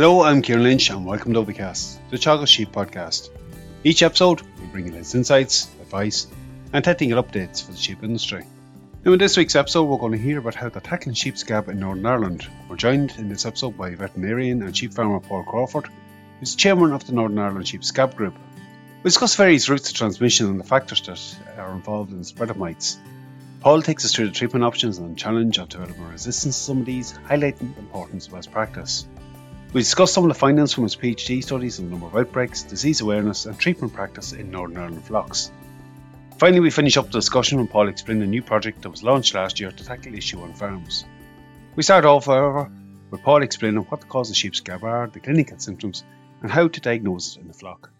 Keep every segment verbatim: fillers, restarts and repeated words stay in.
Hello, I'm Ciarán Lynch and welcome to Overcast, the Chagas Sheep Podcast. Each episode, we bring you latest insights, advice and technical updates for the sheep industry. Now in this week's episode, we're going to hear about how to tackle sheep scab in Northern Ireland. We're joined in this episode by veterinarian and sheep farmer Paul Crawford, who's chairman of the Northern Ireland Sheep Scab Group. We discuss various routes of transmission and the factors that are involved in the spread of mites. Paul takes us through the treatment options and the challenge of developing resistance to some of these, highlighting the importance of best practice. We discuss some of the findings from his PhD studies on the number of outbreaks, disease awareness and treatment practice in Northern Ireland flocks. Finally, we finish up the discussion when Paul explained a new project that was launched last year to tackle the issue on farms. We start off, however, with Paul explaining what the cause of sheep scab are, the clinical symptoms and how to diagnose it in the flock.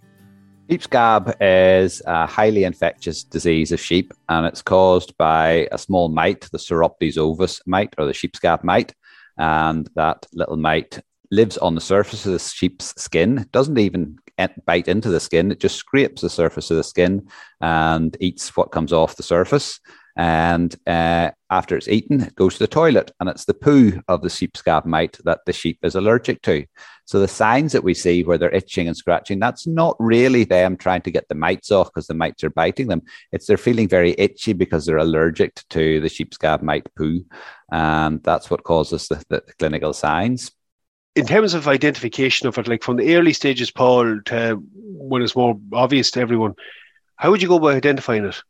Sheep scab is a highly infectious disease of sheep and it's caused by a small mite, the Psoroptes ovis mite or the sheep scab mite, and that little mite lives on the surface of the sheep's skin, doesn't even bite into the skin, it just scrapes the surface of the skin and eats what comes off the surface. And uh, after it's eaten, it goes to the toilet, and it's the poo of the sheep scab mite that the sheep is allergic to. So the signs that we see where they're itching and scratching, that's not really them trying to get the mites off because the mites are biting them. It's they're feeling very itchy because they're allergic to the sheep scab mite poo. And that's what causes the, the, the clinical signs. In terms of identification of it, like from the early stages, Paul, to when it's more obvious to everyone, how would you go about identifying it?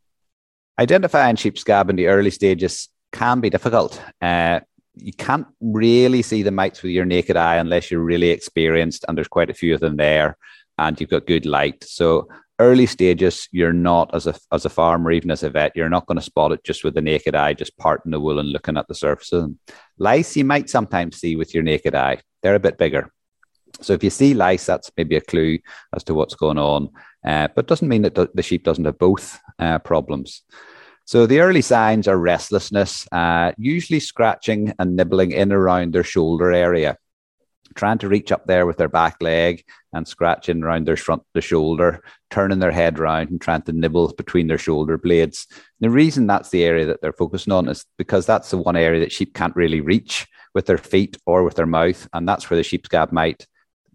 Identifying sheep scab in the early stages can be difficult. Uh, you can't really see the mites with your naked eye unless you're really experienced, and there's quite a few of them there, and you've got good light. So early stages, you're not, as a as a farmer, even as a vet, you're not going to spot it just with the naked eye, just parting the wool and looking at the surface of them. Lice, you might sometimes see with your naked eye. They're a bit bigger. So if you see lice, that's maybe a clue as to what's going on. Uh, but doesn't mean that the sheep doesn't have both uh, problems. So the early signs are restlessness, uh, usually scratching and nibbling in around their shoulder area, trying to reach up there with their back leg and scratching around their front, the shoulder, turning their head round and trying to nibble between their shoulder blades. And the reason that's the area that they're focusing on is because that's the one area that sheep can't really reach with their feet or with their mouth. And that's where the sheep scab mite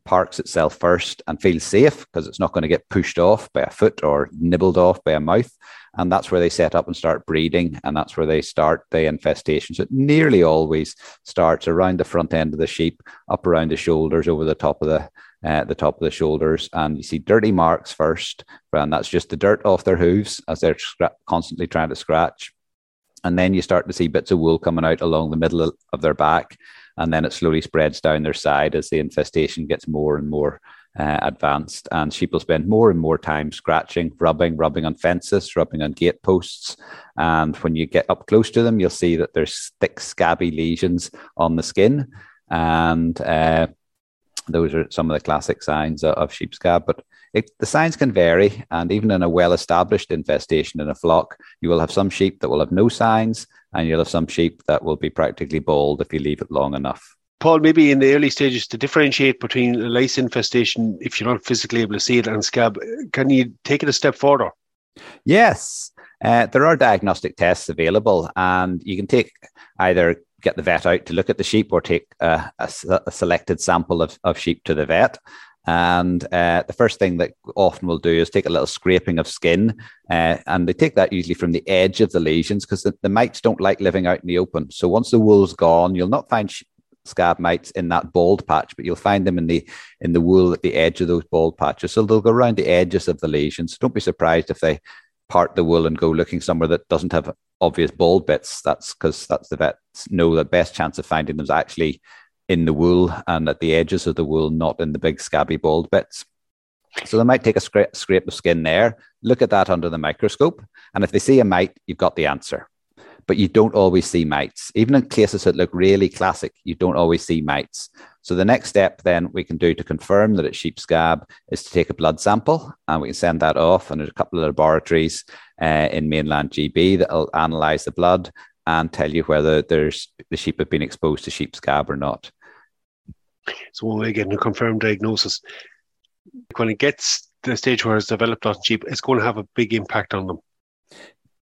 parks itself first and feels safe because it's not going to get pushed off by a foot or nibbled off by a mouth. And that's where they set up and start breeding. And that's where they start the infestation. So it nearly always starts around the front end of the sheep, up around the shoulders, over the top of the uh, the top of the shoulders. And you see dirty marks first. And that's just the dirt off their hooves as they're scra- constantly trying to scratch. And then you start to see bits of wool coming out along the middle of their back. And then it slowly spreads down their side as the infestation gets more and more uh, advanced. And sheep will spend more and more time scratching, rubbing, rubbing on fences, rubbing on gate posts. And when you get up close to them, you'll see that there's thick, scabby lesions on the skin. And uh, those are some of the classic signs of sheep scab. But it, the signs can vary. And even in a well-established infestation in a flock, you will have some sheep that will have no signs, and you'll have some sheep that will be practically bald if you leave it long enough. Paul, maybe in the early stages to differentiate between a lice infestation, if you're not physically able to see it, and scab, can you take it a step further? Yes, uh, there are diagnostic tests available, and you can take either get the vet out to look at the sheep or take a, a, a selected sample of, of sheep to the vet. And uh, the first thing that often will do is take a little scraping of skin, uh, and they take that usually from the edge of the lesions because the, the mites don't like living out in the open. So once the wool's gone, you'll not find scab mites in that bald patch, but you'll find them in the in the wool at the edge of those bald patches. So they'll go around the edges of the lesions. Don't be surprised if they part the wool and go looking somewhere that doesn't have obvious bald bits. That's because that's the vets know the best chance of finding them is actually in the wool and at the edges of the wool, not in the big scabby bald bits. So they might take a scra- scrape of skin there, look at that under the microscope, and if they see a mite, you've got the answer. But you don't always see mites. Even in cases that look really classic, you don't always see mites. So the next step then we can do to confirm that it's sheep scab is to take a blood sample, and we can send that off, and there's a couple of laboratories uh, in mainland G B that will analyse the blood and tell you whether there's the sheep have been exposed to sheep scab or not. So when we get a confirmed diagnosis, when it gets to the stage where it's developed on sheep, it's going to have a big impact on them.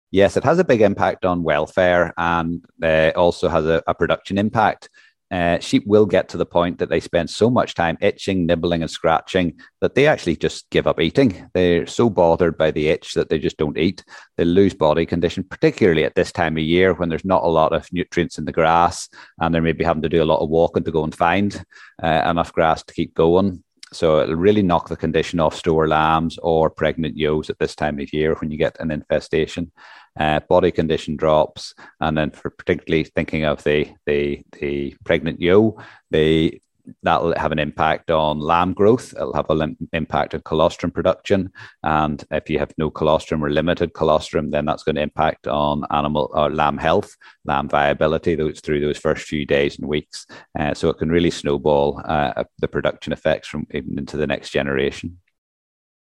Yes, it has a big impact on welfare and uh, also has a, a production impact. uh, sheep will get to the point that they spend so much time itching, nibbling and scratching that they actually just give up eating. They're so bothered by the itch that they just don't eat. They lose body condition, particularly at this time of year when there's not a lot of nutrients in the grass and they're maybe having to do a lot of walking to go and find uh, enough grass to keep going. So it'll really knock the condition off store lambs or pregnant ewes at this time of year when you get an infestation. Uh, body condition drops, and then for particularly thinking of the the, the pregnant ewe, they that'll have an impact on lamb growth. It'll have an impact on colostrum production, and if you have no colostrum or limited colostrum, then that's going to impact on animal or lamb health, lamb viability those through those first few days and weeks. Uh, so it can really snowball uh, the production effects from even into the next generation.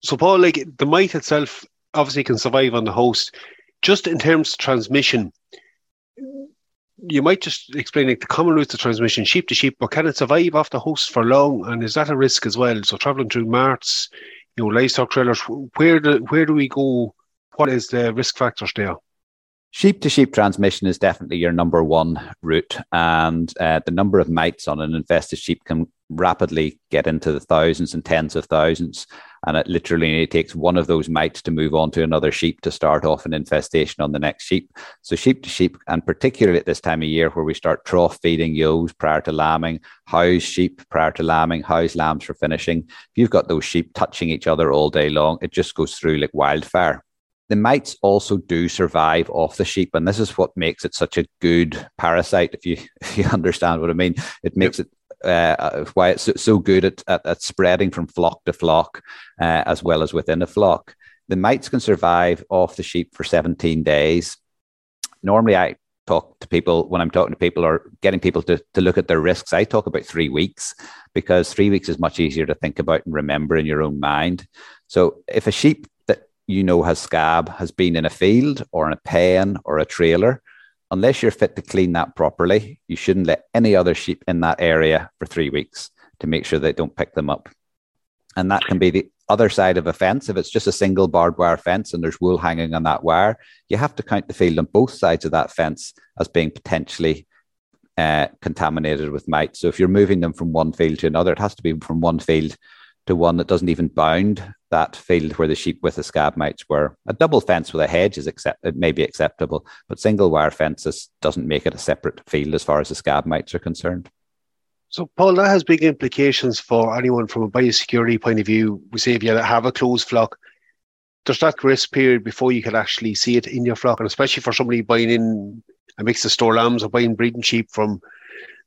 So Paul, like the mite itself obviously can survive on the host. Just in terms of transmission, you might just explain like the common routes of transmission, sheep to sheep, but can it survive off the host for long? And is that a risk as well? So travelling through marts, you know, livestock trailers, where do, where do we go? What is the risk factors there? Sheep-to-sheep transmission is definitely your number one route, and uh, the number of mites on an infested sheep can rapidly get into the thousands and tens of thousands, and it literally it takes one of those mites to move on to another sheep to start off an infestation on the next sheep. So sheep-to-sheep, and particularly at this time of year where we start trough feeding ewes prior to lambing, house sheep prior to lambing, house lambs for finishing, if you've got those sheep touching each other all day long, it just goes through like wildfire. The mites also do survive off the sheep, and this is what makes it such a good parasite, if you if you understand what I mean. It makes it uh, why it's so good at, at, at spreading from flock to flock uh, as well as within a flock. The mites can survive off the sheep for seventeen days. Normally, I talk to people, when I'm talking to people or getting people to, to look at their risks, I talk about three weeks because three weeks is much easier to think about and remember in your own mind. So if a sheep you know has scab, has been in a field or in a pen or a trailer, unless you're fit to clean that properly, you shouldn't let any other sheep in that area for three weeks to make sure they don't pick them up. And that can be the other side of a fence. If it's just a single barbed wire fence and there's wool hanging on that wire, you have to count the field on both sides of that fence as being potentially uh, contaminated with mites. So if you're moving them from one field to another, it has to be from one field to one that doesn't even bound that field where the sheep with the scab mites were. A double fence with a hedge is accept- it may be acceptable, but single wire fences doesn't make it a separate field as far as the scab mites are concerned. So, Paul, that has big implications for anyone from a biosecurity point of view. We say if you have a closed flock, there's that risk period before you can actually see it in your flock, and especially for somebody buying in a mix of store lambs or buying breeding sheep from,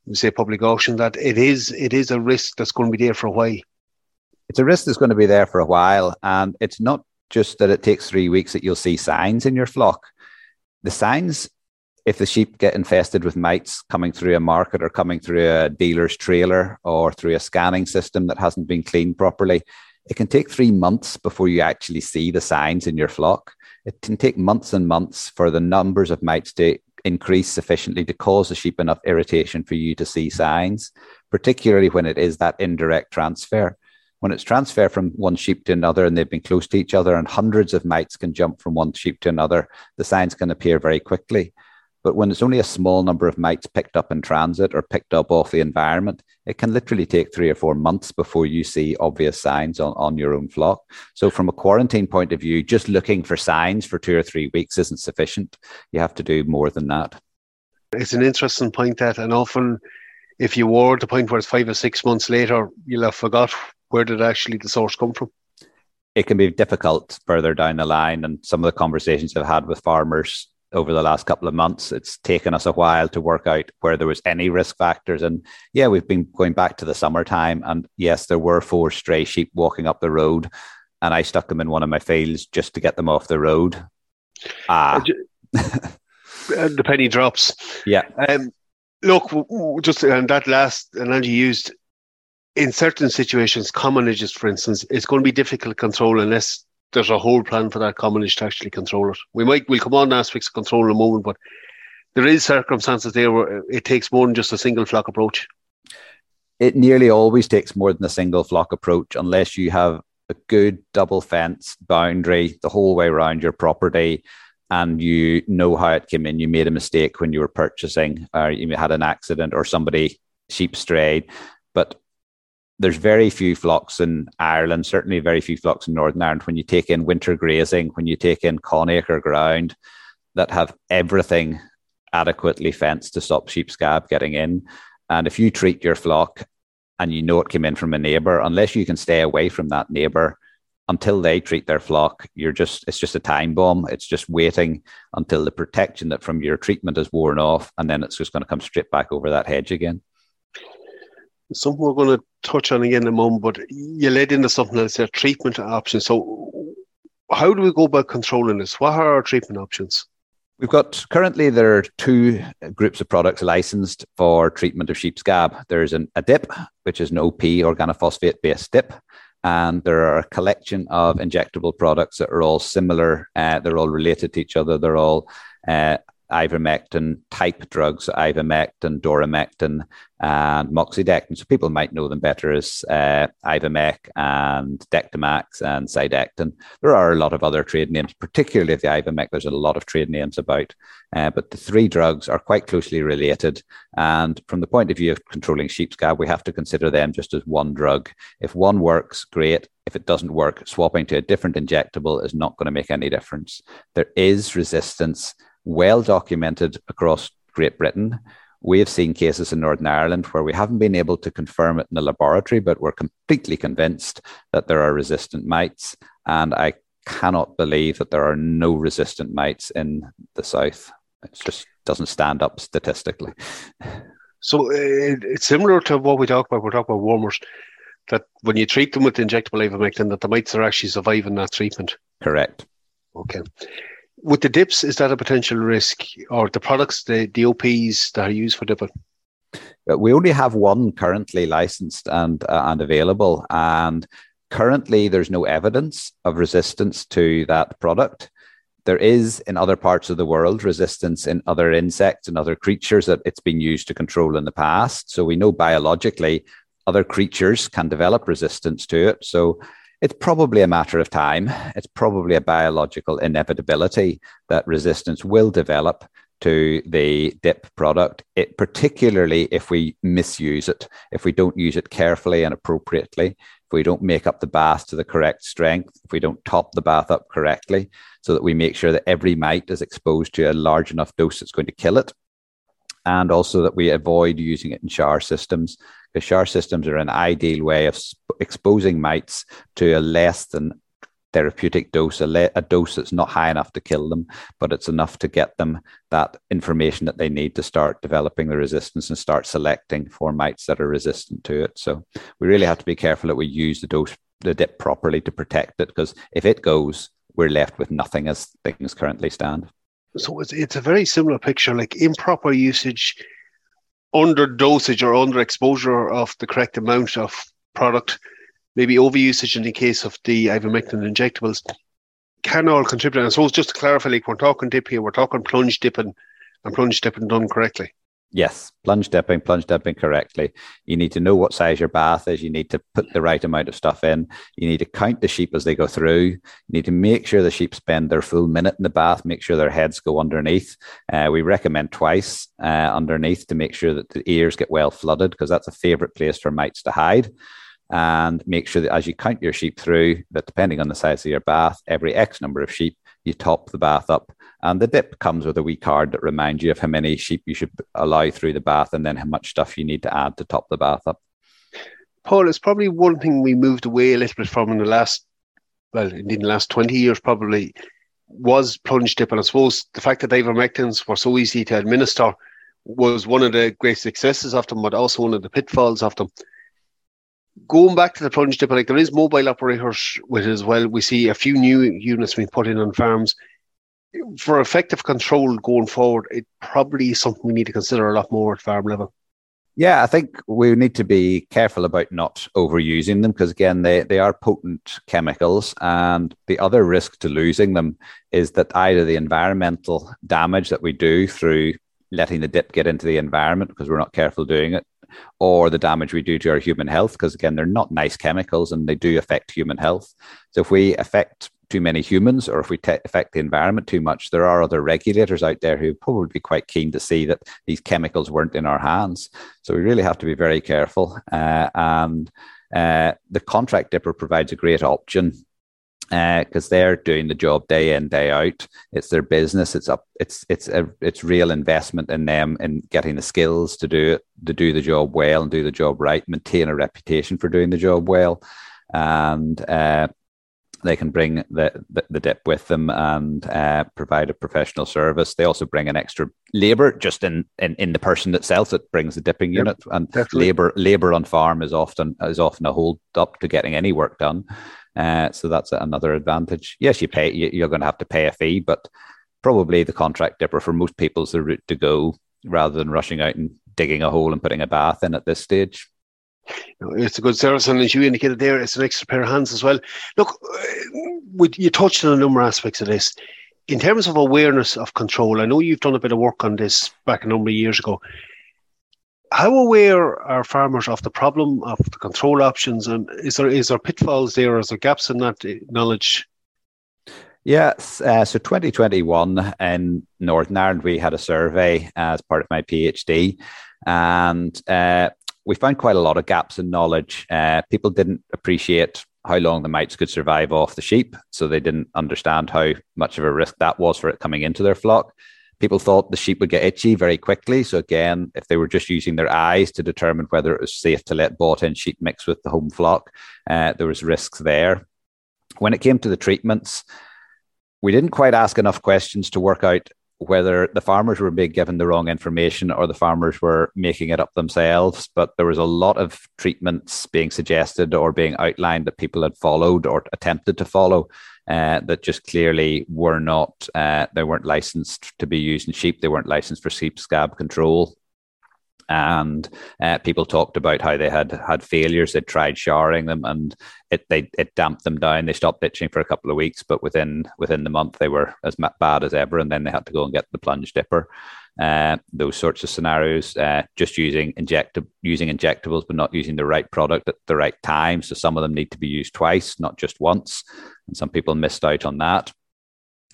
we say, public auction, that it is it is a risk that's going to be there for a while. It's a risk that's going to be there for a while, and it's not just that it takes three weeks that you'll see signs in your flock. The signs, if the sheep get infested with mites coming through a market or coming through a dealer's trailer or through a scanning system that hasn't been cleaned properly, it can take three months before you actually see the signs in your flock. It can take months and months for the numbers of mites to increase sufficiently to cause the sheep enough irritation for you to see signs, particularly when it is that indirect transfer. When it's transferred from one sheep to another and they've been close to each other and hundreds of mites can jump from one sheep to another, the signs can appear very quickly. But when it's only a small number of mites picked up in transit or picked up off the environment, it can literally take three or four months before you see obvious signs on, on your own flock. So from a quarantine point of view, just looking for signs for two or three weeks isn't sufficient. You have to do more than that. It's an interesting point that, and often if you were at the point where it's five or six months later, you'll have forgot where did actually the source come from. It can be difficult further down the line, and some of the conversations I've had with farmers over the last couple of months, it's taken us a while to work out where there was any risk factors. And yeah, we've been going back to the summertime, and yes, there were four stray sheep walking up the road and I stuck them in one of my fields just to get them off the road. Ah. And the penny drops. Yeah. Um, look, just and that last analogy used, in certain situations, commonages, for instance, it's going to be difficult to control unless there's a whole plan for that commonage to actually control it. We might, we'll come on to aspects of control in a moment, but there is circumstances there where it takes more than just a single flock approach. It nearly always takes more than a single flock approach unless you have a good double fence boundary the whole way around your property, and you know how it came in. You made a mistake when you were purchasing, or you had an accident, or somebody sheep strayed. But there's very few flocks in Ireland, certainly very few flocks in Northern Ireland, when you take in winter grazing, when you take in conacre ground, that have everything adequately fenced to stop sheep scab getting in. And if you treat your flock and you know it came in from a neighbour, unless you can stay away from that neighbour until they treat their flock, you're just it's just a time bomb. It's just waiting until the protection that from your treatment is worn off, and then it's just going to come straight back over that hedge again. Something we're going to touch on again in a moment, but you led into something else there, treatment options. So how do we go about controlling this? What are our treatment options? We've got currently there are two groups of products licensed for treatment of sheep scab. There's an, a dip, which is an O P, organophosphate-based dip, and there are a collection of injectable products that are all similar. Uh, they're all related to each other. They're all uh, ivermectin-type drugs, ivermectin, doramectin, and moxidectin. So people might know them better as uh, Ivermec and Dectamax and cydectin. There are a lot of other trade names, particularly the Ivermec. There's a lot of trade names about, uh, but the three drugs are quite closely related. And from the point of view of controlling sheep scab, we have to consider them just as one drug. If one works, great. If it doesn't work, swapping to a different injectable is not going to make any difference. There is resistance, well documented across Great Britain. We have seen cases in Northern Ireland where we haven't been able to confirm it in the laboratory, but we're completely convinced that there are resistant mites. And I cannot believe that there are no resistant mites in the south. It just doesn't stand up statistically. So it, it's similar to what we talk about. We're talking about wormers, that when you treat them with the injectable ivermectin, that the mites are actually surviving that treatment. Correct. Okay. With the dips, is that a potential risk, or the products, the D O Ps that are used for dipping? We only have one currently licensed and uh, and available, and currently there's no evidence of resistance to that product. There is in other parts of the world resistance in other insects and other creatures that it's been used to control in the past. So we know biologically other creatures can develop resistance to it. So it's probably a matter of time. It's probably a biological inevitability that resistance will develop to the dip product, it, particularly if we misuse it, if we don't use it carefully and appropriately, if we don't make up the bath to the correct strength, if we don't top the bath up correctly so that we make sure that every mite is exposed to a large enough dose that's going to kill it, and also that we avoid using it in shower systems. The shower systems are an ideal way of exposing mites to a less than therapeutic dose, a, le- a dose that's not high enough to kill them, but it's enough to get them that information that they need to start developing the resistance and start selecting for mites that are resistant to it. So we really have to be careful that we use the dose, the dip properly to protect it, because if it goes, we're left with nothing as things currently stand. So it's, it's a very similar picture, like improper usage, underdosage or underexposure of the correct amount of product, maybe overusage in the case of the ivermectin injectables, can all contribute. And I suppose just to clarify, like we're talking dip here, we're talking plunge dipping and plunge dipping done correctly. Yes, plunge dipping, plunge dipping correctly. You need to know what size your bath is. You need to put the right amount of stuff in. You need to count the sheep as they go through. You need to make sure the sheep spend their full minute in the bath, make sure their heads go underneath. Uh, we recommend twice uh, underneath to make sure that the ears get well flooded, because that's a favourite place for mites to hide. And make sure that as you count your sheep through, that depending on the size of your bath, every X number of sheep, you top the bath up. And the dip comes with a wee card that reminds you of how many sheep you should allow through the bath and then how much stuff you need to add to top the bath up. Paul, it's probably one thing we moved away a little bit from in the last, well, indeed in the last twenty years probably, was plunge dip. And I suppose the fact that ivermectins were so easy to administer was one of the great successes of them, but also one of the pitfalls of them. Going back to the plunge dip, like there is mobile operators with it as well. We see a few new units being put in on farms. For effective control going forward, it probably is something we need to consider a lot more at farm level. Yeah, I think we need to be careful about not overusing them, because again, they, they are potent chemicals, and the other risk to losing them is that either the environmental damage that we do through letting the dip get into the environment because we're not careful doing it, or the damage we do to our human health, because again, they're not nice chemicals and they do affect human health. So if we affect too many humans, or if we te- affect the environment too much, there are other regulators out there who would probably be quite keen to see that these chemicals weren't in our hands. So we really have to be very careful. Uh, and uh, the contract dipper provides a great option, because uh, they're doing the job day in, day out. It's their business. It's up. It's it's a it's real investment in them and getting the skills to do it, to do the job well and do the job right. Maintain a reputation for doing the job well, and uh, they can bring the, the the dip with them and uh, provide a professional service. They also bring an extra labour just in, in, in the person that sells it brings the dipping yep, unit, and labour labour on farm is often is often a hold up to getting any work done. Uh, so that's another advantage. Yes, you pay. You're going to have to pay a fee, but probably the contract dipper for most people is the route to go, rather than rushing out and digging a hole and putting a bath in at this stage. It's a good service, and as you indicated there, it's an extra pair of hands as well. Look, you touched on a number of aspects of this. In terms of awareness of control, I know you've done a bit of work on this back a number of years ago. How aware are farmers of the problem, of the control options, and is there is there pitfalls there, or is there gaps in that knowledge? Yes, uh, so twenty twenty-one in Northern Ireland, we had a survey as part of my PhD, and uh, we found quite a lot of gaps in knowledge. Uh, people didn't appreciate how long the mites could survive off the sheep, so they didn't understand how much of a risk that was for it coming into their flock. People thought the sheep would get itchy very quickly. So again, if they were just using their eyes to determine whether it was safe to let bought-in sheep mix with the home flock, uh, there was risks there. When it came to the treatments, we didn't quite ask enough questions to work out whether the farmers were being given the wrong information or the farmers were making it up themselves. But there was a lot of treatments being suggested or being outlined that people had followed or attempted to follow. Uh, that just clearly were not, uh, they weren't licensed to be used in sheep. They weren't licensed for sheep scab control. And uh, people talked about how they had had failures. They tried showering them and it they it damped them down. They stopped itching for a couple of weeks, but within within the month, they were as bad as ever. And then they had to go and get the plunge dipper. Uh, those sorts of scenarios, uh, just using injecti- using injectables, but not using the right product at the right time. So some of them need to be used twice, not just once. And some people missed out on that.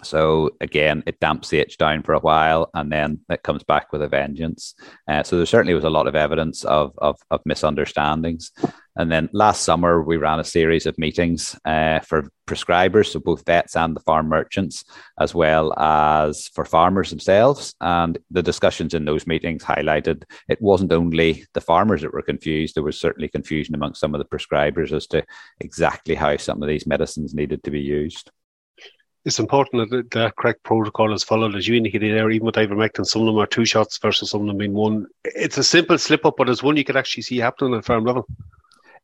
So again, it damps the itch down for a while, and then it comes back with a vengeance. Uh, so there certainly was a lot of evidence of, of, of misunderstandings. And then last summer, we ran a series of meetings uh, for prescribers, so both vets and the farm merchants, as well as for farmers themselves. And the discussions in those meetings highlighted it wasn't only the farmers that were confused. There was certainly confusion amongst some of the prescribers as to exactly how some of these medicines needed to be used. It's important that the correct protocol is followed, as you indicated there, even with ivermectin. Some of them are two shots versus some of them being one. It's a simple slip-up, but it's one you can actually see happening at farm level.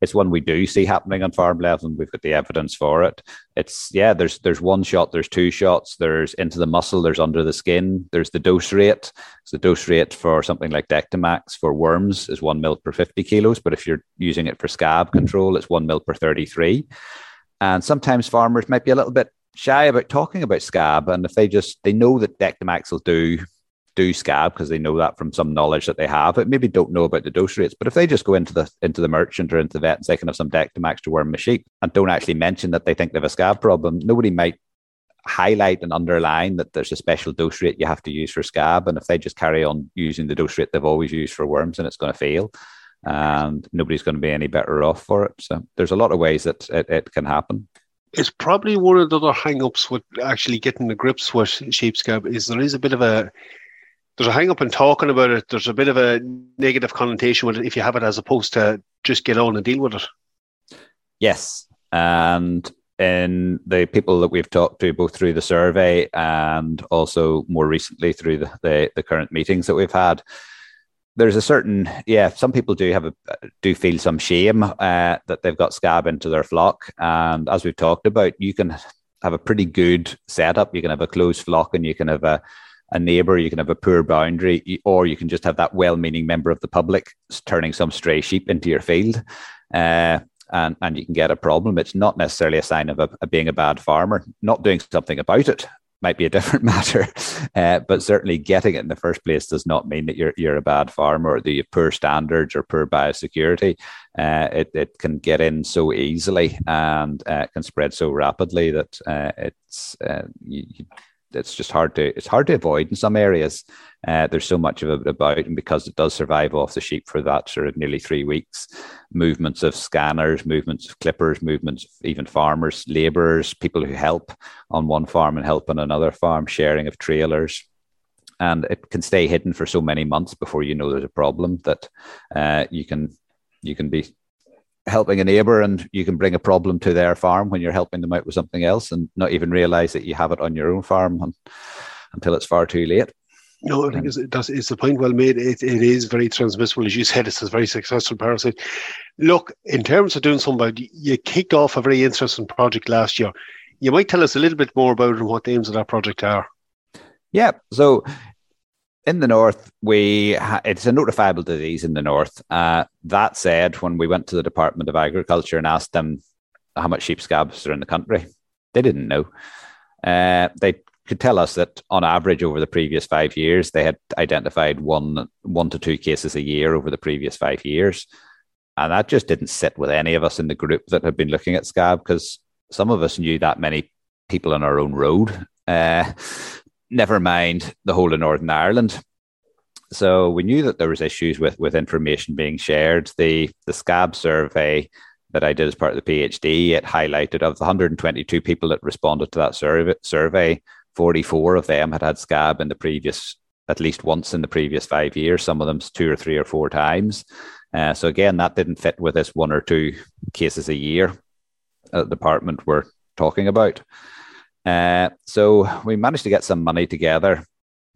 It's one we do see happening on farm level, and we've got the evidence for it. It's, yeah, there's there's one shot, there's two shots, there's into the muscle, there's under the skin, there's the dose rate. So the dose rate for something like Dectamax for worms is one mil per fifty kilos, but if you're using it for scab control, it's one mil per thirty-three. And sometimes farmers might be a little bit shy about talking about scab, and if they just they know that Dectamax will do do scab because they know that from some knowledge that they have, but maybe don't know about the dose rates. But if they just go into the into the merchant or into the vet and say, "Can I have some Dectamax to worm my sheep," and don't actually mention that they think they have a scab problem, nobody might highlight and underline that there's a special dose rate you have to use for scab. And if they just carry on using the dose rate they've always used for worms, and it's going to fail, and nobody's going to be any better off for it. So there's a lot of ways that it, it can happen. It's probably one of the other hang-ups with actually getting the grips with sheep scab is there is a bit of a, there's a hang-up in talking about it. There's a bit of a negative connotation with it if you have it, as opposed to just get on and deal with it. Yes. And in the people that we've talked to, both through the survey and also more recently through the, the, the current meetings that we've had, there's a certain, yeah, some people do have a, do feel some shame uh, that they've got scab into their flock. And as we've talked about, you can have a pretty good setup. You can have a closed flock, and you can have a, a neighbour, you can have a poor boundary, or you can just have that well-meaning member of the public turning some stray sheep into your field. Uh, and, and you can get a problem. It's not necessarily a sign of a, a being a bad farmer, not doing something about it. might be a different matter. Uh, but certainly getting it in the first place does not mean that you're you're a bad farmer or that you have poor standards or poor biosecurity. Uh, it, it can get in so easily and uh, can spread so rapidly that uh, it's uh, you, you, it's just hard to it's hard to avoid in some areas. Uh, there's so much of it about, and because it does survive off the sheep for that sort of nearly three weeks, movements of scanners, movements of clippers, movements of even farmers, labourers, people who help on one farm and help on another farm, sharing of trailers. And it can stay hidden for so many months before you know there's a problem that uh, you can you can be helping a neighbour and you can bring a problem to their farm when you're helping them out with something else and not even realise that you have it on your own farm on, until it's far too late. No, I think it's, that's, it's a point well made. It, it is very transmissible. As you said, it's a very successful parasite. Look, in terms of doing something, you kicked off a very interesting project last year. You might tell us a little bit more about it and what the aims of that project are. Yeah, so in the north, we ha- it's a notifiable disease in the north. Uh, that said, when we went to the Department of Agriculture and asked them how much sheep scabs are in the country, they didn't know. Uh, they could tell us that on average over the previous five years, they had identified one one to two cases a year over the previous five years. And that just didn't sit with any of us in the group that had been looking at scab, because some of us knew that many people on our own road, uh, never mind the whole of Northern Ireland. So we knew that there was issues with, with information being shared. The, the scab survey that I did as part of the PhD, it highlighted of the one hundred twenty-two people that responded to that survey, survey forty-four of them had had scab in the previous, at least once in the previous five years, some of them two or three or four times. Uh, so again, that didn't fit with this one or two cases a year that the department were talking about. Uh, so we managed to get some money together,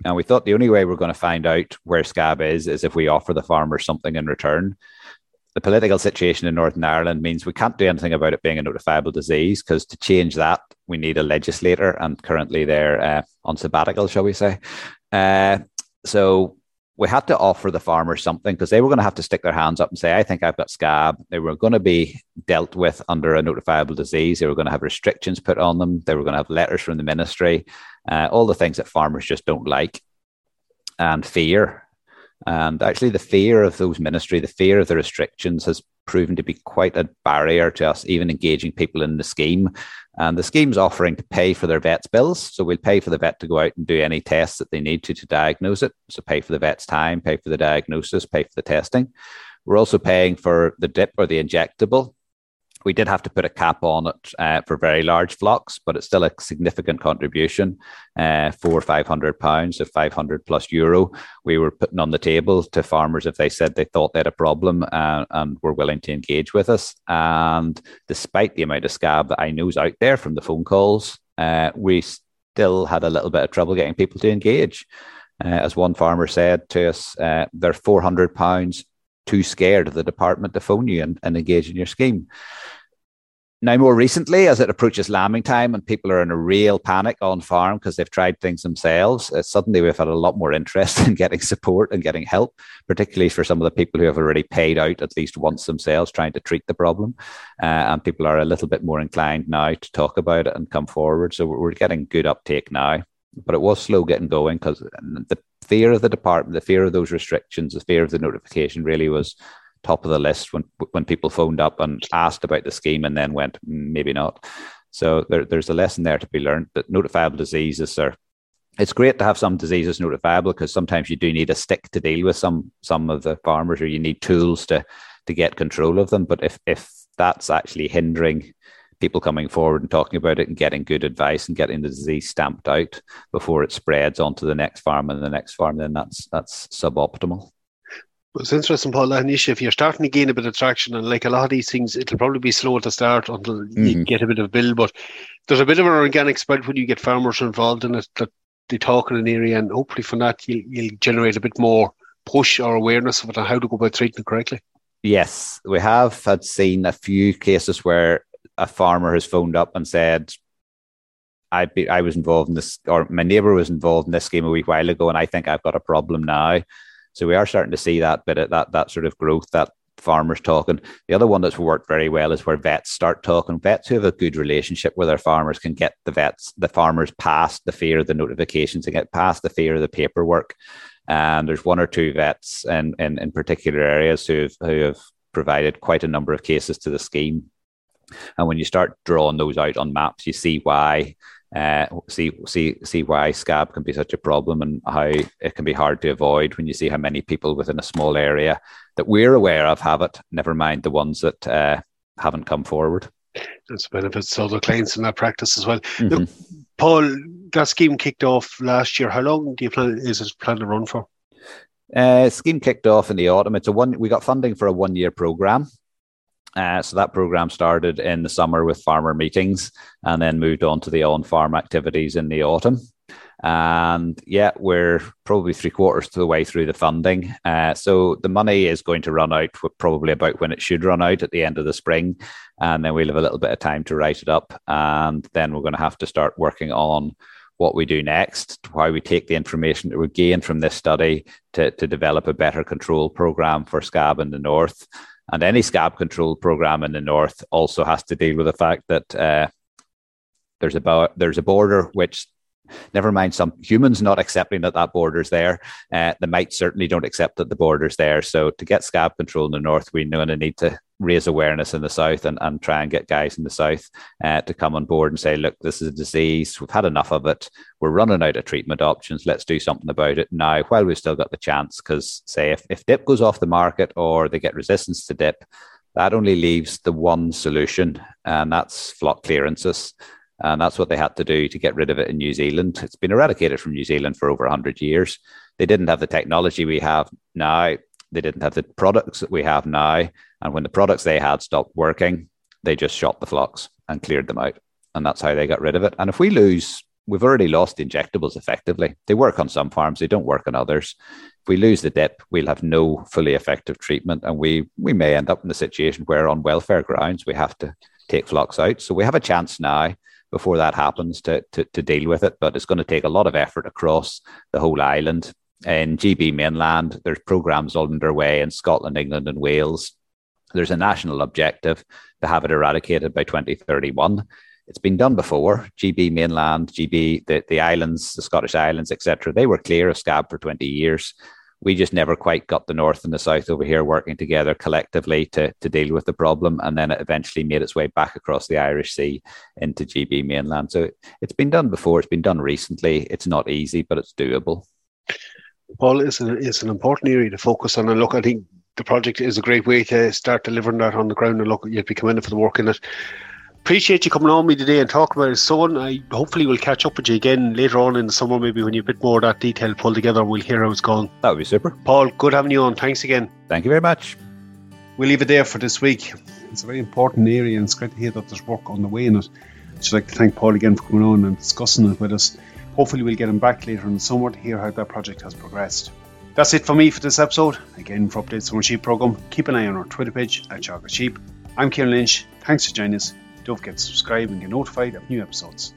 and we thought the only way we're going to find out where scab is, is if we offer the farmers something in return. The political situation in Northern Ireland means we can't do anything about it being a notifiable disease, because to change that, we need a legislator, and currently they're uh, on sabbatical, shall we say. Uh, so we had to offer the farmers something, because they were going to have to stick their hands up and say, I think I've got scab. They were going to be dealt with under a notifiable disease. They were going to have restrictions put on them. They were going to have letters from the ministry, uh, all the things that farmers just don't like, and fear. And actually the fear of those ministry, the fear of the restrictions has proven to be quite a barrier to us even engaging people in the scheme. And the scheme's offering to pay for their vet's bills. So we'll pay for the vet to go out and do any tests that they need to to diagnose it. So pay for the vet's time, pay for the diagnosis, pay for the testing. We're also paying for the dip or the injectable. We did have to put a cap on it uh, for very large flocks, but it's still a significant contribution, uh, four or five hundred pounds, so five hundred plus euro. We were putting on the table to farmers if they said they thought they had a problem uh, and were willing to engage with us. And despite the amount of scab that I know is out there from the phone calls, uh, we still had a little bit of trouble getting people to engage. Uh, as one farmer said to us, uh, they're four hundred pounds too scared of the department to phone you and, and engage in your scheme. Now, more recently, as it approaches lambing time and people are in a real panic on farm because they've tried things themselves, uh, suddenly we've had a lot more interest in getting support and getting help, particularly for some of the people who have already paid out at least once themselves trying to treat the problem. Uh, and people are a little bit more inclined now to talk about it and come forward. So we're getting good uptake now. But it was slow getting going because the fear of the department, the fear of those restrictions, the fear of the notification really was top of the list when when people phoned up and asked about the scheme and then went, maybe not. So there, there's a lesson there to be learned that notifiable diseases are, it's great to have some diseases notifiable because sometimes you do need a stick to deal with some some of the farmers, or you need tools to to get control of them. But if if that's actually hindering people coming forward and talking about it and getting good advice and getting the disease stamped out before it spreads onto the next farm and the next farm, then that's that's suboptimal. Well, it's interesting, Paul, and Isha, if you're starting to gain a bit of traction, and like a lot of these things, it'll probably be slow at the start until mm-hmm. you get a bit of build, but there's a bit of an organic spread when you get farmers involved in it, that they talk in an area, and hopefully from that you'll, you'll generate a bit more push or awareness of it and how to go about treating it correctly. Yes, we have had seen a few cases where a farmer has phoned up and said, I'd be, I was involved in this, or my neighbour was involved in this scheme a wee while ago, and I think I've got a problem now. So we are starting to see that bit of that that sort of growth, that farmers talking. The other one that's worked very well is where vets start talking. Vets who have a good relationship with their farmers can get the vets, the farmers past the fear of the notifications and get past the fear of the paperwork. And there's one or two vets in, in, in particular areas who've, who have provided quite a number of cases to the scheme. And when you start drawing those out on maps, you see why uh, see see see why scab can be such a problem and how it can be hard to avoid when you see how many people within a small area that we're aware of have it, never mind the ones that uh, haven't come forward. That's the benefits to other clients in that practice as well. Mm-hmm. Look, Paul, that scheme kicked off last year. How long do you plan? Is it planned to run for? Uh, scheme kicked off in the autumn. It's a one. We got funding for a one-year program. Uh, so that program started in the summer with farmer meetings and then moved on to the on-farm activities in the autumn. And yeah, we're probably three quarters to the way through the funding. Uh, so the money is going to run out probably about when it should run out at the end of the spring. And then we'll have a little bit of time to write it up. And then we're going to have to start working on what we do next, how we take the information that we gain from this study to, to develop a better control program for scab in the north. And any scab control program in the north also has to deal with the fact that uh, there's, a, there's a border which, never mind some humans not accepting that that border's there, uh, the mites certainly don't accept that the border's there. So to get scab control in the north, we're going to need to raise awareness in the south and, and try and get guys in the south uh, to come on board and say, look, this is a disease, we've had enough of it, we're running out of treatment options, let's do something about it now while we've still got the chance. Because say if, if dip goes off the market or they get resistance to dip, that only leaves the one solution, and that's flock clearances. And that's what they had to do to get rid of it in New Zealand. It's been eradicated from New Zealand for over one hundred years. They didn't have the technology we have now. They didn't have the products that we have now. And when the products they had stopped working, they just shot the flocks and cleared them out. And that's how they got rid of it. And if we lose, we've already lost the injectables effectively. They work on some farms, they don't work on others. If we lose the dip, we'll have no fully effective treatment. And we, we may end up in a situation where on welfare grounds, we have to take flocks out. So we have a chance now before that happens to, to, to deal with it. But it's going to take a lot of effort across the whole island. In G B mainland, there's programs underway in Scotland, England and Wales. There's a national objective to have it eradicated by twenty thirty-one. It's been done before. G B mainland, G B, the, the islands, the Scottish islands, et cetera, they were clear of scab for twenty years. We just never quite got the north and the south over here working together collectively to, to deal with the problem. And then it eventually made its way back across the Irish Sea into G B mainland. So it, it's been done before. It's been done recently. It's not easy, but it's doable. Paul, it's an, it's an important area to focus on. And look, I think the project is a great way to start delivering that on the ground. And look, you'd be commended for the work in it. Appreciate you coming on me today and talking about it, son. I hopefully will catch up with you again later on in the summer, maybe when you have a bit more of that detail pulled together and we'll hear how it's going. That would be super. Paul, good having you on. Thanks again. Thank you very much. We'll leave it there for this week. It's a very important area and it's great to hear that there's work on the way in it. I'd just like to thank Paul again for coming on and discussing it with us. Hopefully we'll get him back later in the summer to hear how that project has progressed. That's it for me for this episode. Again, for updates on our sheep programme, keep an eye on our Twitter page at Chagas Sheep. I'm Ciarán Lynch. Thanks for joining us. Don't forget to subscribe and get notified of new episodes.